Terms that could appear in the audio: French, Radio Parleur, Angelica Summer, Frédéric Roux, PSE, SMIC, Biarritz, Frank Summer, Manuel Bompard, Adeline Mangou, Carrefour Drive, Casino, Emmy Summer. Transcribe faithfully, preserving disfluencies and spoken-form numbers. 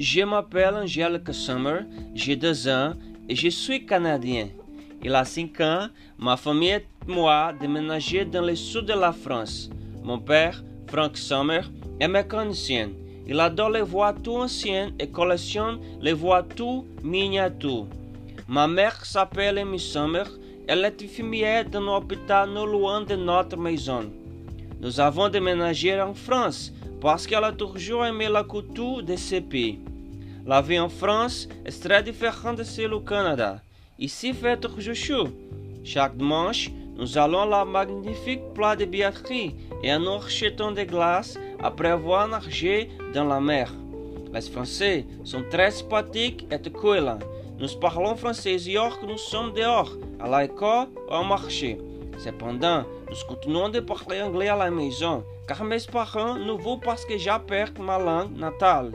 Je m'appelle Angelica Summer, j'ai deux ans et je suis canadien. Il y a cinq ans, ma famille et moi déménagé dans le sud de la France. Mon père, Frank Summer, est mécanicien. Il adore les voitures anciennes et collectionne les voitures miniatures. Ma mère s'appelle Emmy Summer. Elle est infirmière dans un hôpital non loin de notre maison. Nous avons déménagé en France parce qu'elle a toujours aimé la culture de ce pays. La vie en France est très différente de celle au Canada. Ici fait toujours chaud. Chaque dimanche, nous allons à la magnifique plage de Biarritz et à nous jetons de glace après avoir nagé dans la mer. Les Français sont très sympathiques et coulants. Nous parlons français lorsque nous sommes dehors, à l'école ou au marché. Cependant, nous continuons de parler anglais à la maison, car mes parents ne veulent pas que j'apprenne ma langue natale.